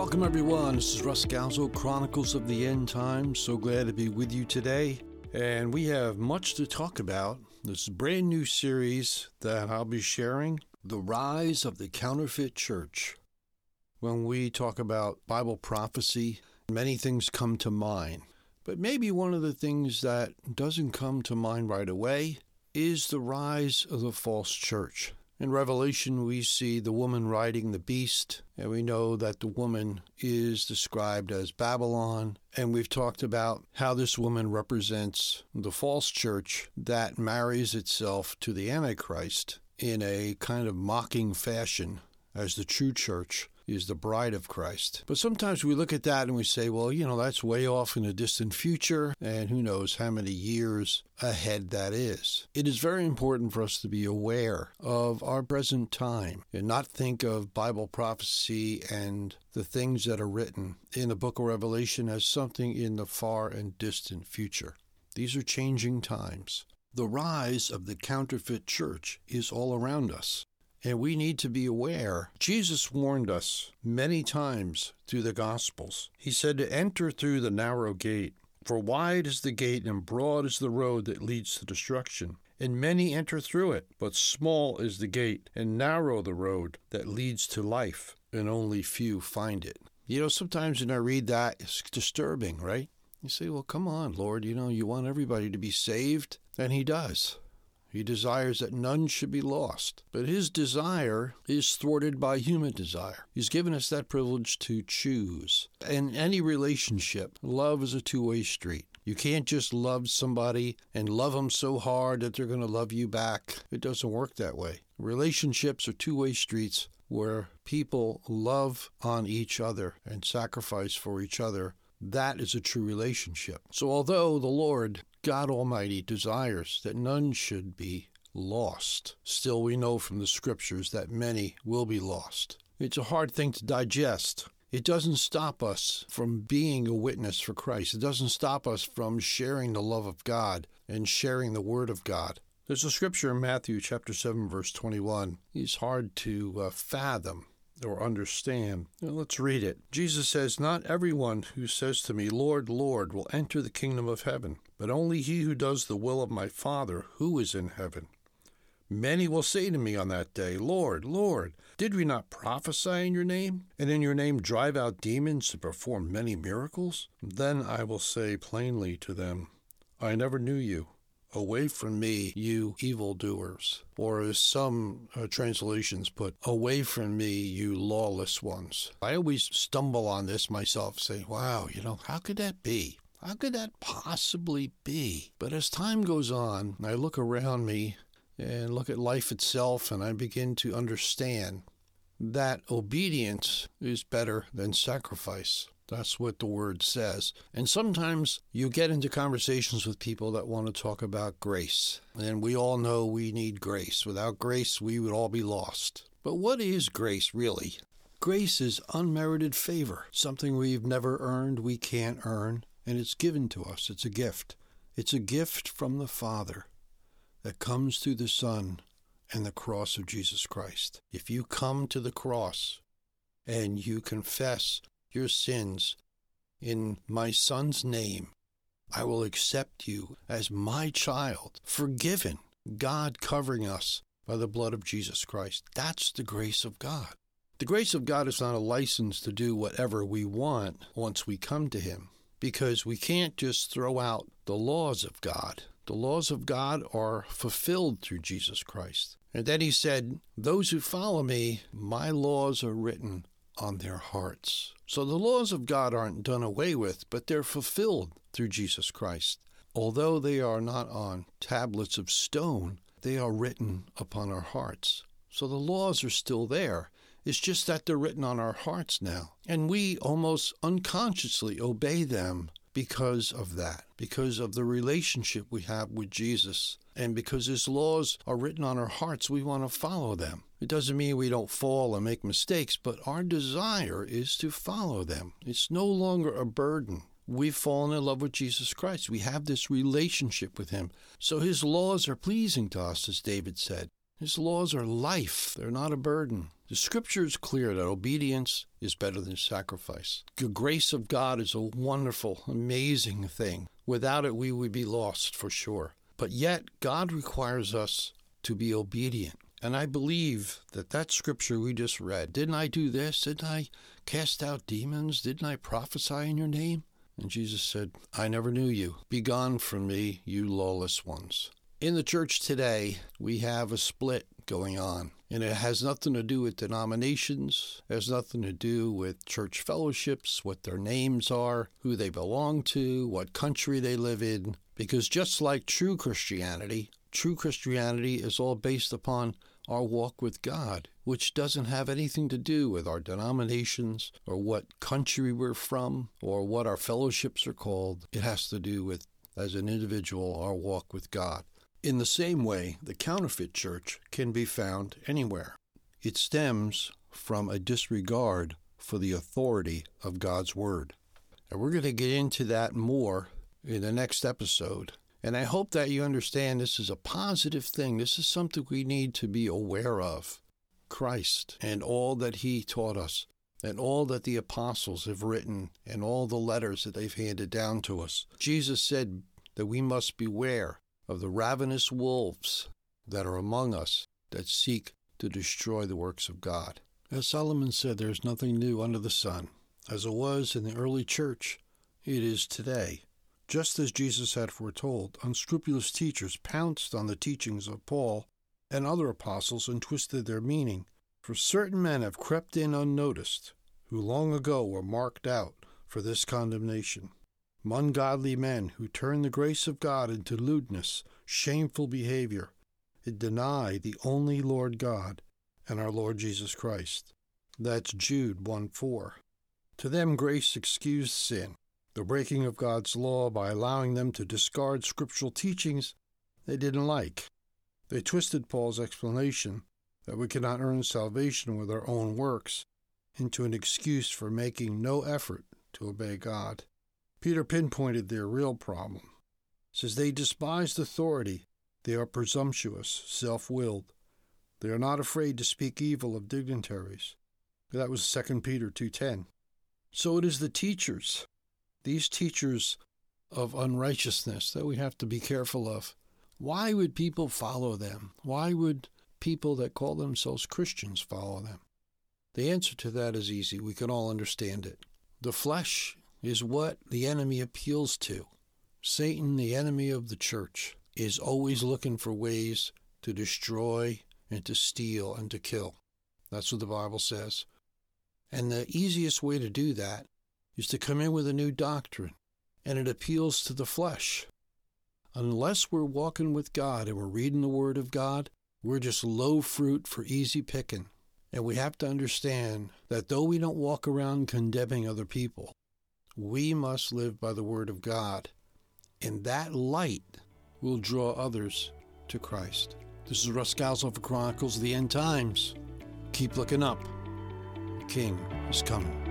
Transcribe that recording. Welcome everyone, this is Russ Gauzel, Chronicles of the End Times. So glad to be with you today. And we have much to talk about. This brand new series that I'll be sharing, The Rise of the Counterfeit Church. When we talk about Bible prophecy, many things come to mind. But maybe one of the things that doesn't come to mind right away is the rise of the false church. In Revelation, we see the woman riding the beast, and we know that the woman is described as Babylon. And we've talked about how this woman represents the false church that marries itself to the Antichrist in a kind of mocking fashion, as the true church is the bride of Christ. But sometimes we look at that and we say, well, you know, that's way off in the distant future, and who knows how many years ahead that is. It is very important for us to be aware of our present time and not think of Bible prophecy and the things that are written in the book of Revelation as something in the far and distant future. These are changing times. The rise of the counterfeit church is all around us. And we need to be aware. Jesus warned us many times through the Gospels. He said to enter through the narrow gate, for wide is the gate and broad is the road that leads to destruction, and many enter through it. But small is the gate and narrow the road that leads to life, and only few find it. You know, sometimes when I read that, it's disturbing, right? You say, well, come on, Lord, you know, you want everybody to be saved, and he does. He desires that none should be lost. But his desire is thwarted by human desire. He's given us that privilege to choose. In any relationship, love is a two-way street. You can't just love somebody and love them so hard that they're going to love you back. It doesn't work that way. Relationships are two-way streets where people love on each other and sacrifice for each other. That is a true relationship. So although the Lord God Almighty desires that none should be lost, still we know from the Scriptures that many will be lost. It's a hard thing to digest. It doesn't stop us from being a witness for Christ. It doesn't stop us from sharing the love of God and sharing the Word of God. There's a Scripture in Matthew chapter 7, verse 21. It's hard to fathom or understand. Now, let's read it. Jesus says, "Not everyone who says to me, 'Lord, Lord,' will enter the kingdom of heaven, but only he who does the will of my Father who is in heaven. Many will say to me on that day, 'Lord, Lord, did we not prophesy in your name, and in your name drive out demons and perform many miracles?' Then I will say plainly to them, 'I never knew you. Away from me, you evildoers,' or as some translations put, 'Away from me, you lawless ones.'" I always stumble on this myself, say, wow, you know, how could that be? How could that possibly be? But as time goes on, I look around me and look at life itself, and I begin to understand that obedience is better than sacrifice. That's what the Word says. And sometimes you get into conversations with people that want to talk about grace. And we all know we need grace. Without grace, we would all be lost. But what is grace, really? Grace is unmerited favor, something we've never earned, we can't earn, and it's given to us. It's a gift. It's a gift from the Father that comes through the Son and the cross of Jesus Christ. If you come to the cross and you confess your sins in my Son's name, I will accept you as my child, forgiven, God covering us by the blood of Jesus Christ. That's the grace of God. The grace of God is not a license to do whatever we want once we come to Him, because we can't just throw out the laws of God. The laws of God are fulfilled through Jesus Christ. And then He said, "Those who follow me, my laws are written on their hearts." So the laws of God aren't done away with, but they're fulfilled through Jesus Christ. Although they are not on tablets of stone, they are written upon our hearts. So the laws are still there. It's just that they're written on our hearts now. And we almost unconsciously obey them because of that, because of the relationship we have with Jesus. And because His laws are written on our hearts, we want to follow them. It doesn't mean we don't fall and make mistakes, but our desire is to follow them. It's no longer a burden. We've fallen in love with Jesus Christ. We have this relationship with Him. So His laws are pleasing to us, as David said. His laws are life. They're not a burden. The Scripture is clear that obedience is better than sacrifice. The grace of God is a wonderful, amazing thing. Without it, we would be lost for sure. But yet, God requires us to be obedient. And I believe that that Scripture we just read, didn't I do this? Didn't I cast out demons? Didn't I prophesy in your name? And Jesus said, I never knew you. Begone from me, you lawless ones. In the church today, we have a split going on. And it has nothing to do with denominations, has nothing to do with church fellowships, what their names are, who they belong to, what country they live in. Because just like true Christianity is all based upon our walk with God, which doesn't have anything to do with our denominations or what country we're from or what our fellowships are called. It has to do with, as an individual, our walk with God. In the same way, the counterfeit church can be found anywhere. It stems from a disregard for the authority of God's Word. And we're going to get into that more in the next episode. And I hope that you understand this is a positive thing. This is something we need to be aware of. Christ and all that He taught us, and all that the apostles have written, and all the letters that they've handed down to us. Jesus said that we must beware of the ravenous wolves that are among us that seek to destroy the works of God. As Solomon said, there is nothing new under the sun. As it was in the early church, it is today. Just as Jesus had foretold, unscrupulous teachers pounced on the teachings of Paul and other apostles and twisted their meaning. For certain men have crept in unnoticed, who long ago were marked out for this condemnation. Ungodly men who turn the grace of God into lewdness, shameful behavior, and deny the only Lord God and our Lord Jesus Christ. That's Jude 1:4. To them grace excused sin, the breaking of God's law by allowing them to discard scriptural teachings they didn't like. They twisted Paul's explanation that we cannot earn salvation with our own works into an excuse for making no effort to obey God. Peter pinpointed their real problem. Says they despise authority. They are presumptuous, self-willed. They are not afraid to speak evil of dignitaries. That was 2 Peter 2:10. So it is the teachers, these teachers of unrighteousness that we have to be careful of. Why would people follow them? Why would people that call themselves Christians follow them? The answer to that is easy. We can all understand it. The flesh is what the enemy appeals to. Satan, the enemy of the church, is always looking for ways to destroy and to steal and to kill. That's what the Bible says. And the easiest way to do that is to come in with a new doctrine, and it appeals to the flesh. Unless we're walking with God and we're reading the Word of God, we're just low fruit for easy picking. And we have to understand that though we don't walk around condemning other people, we must live by the Word of God, and that light will draw others to Christ. This is Russ Gauzel for Chronicles of the End Times. Keep looking up. The King is coming.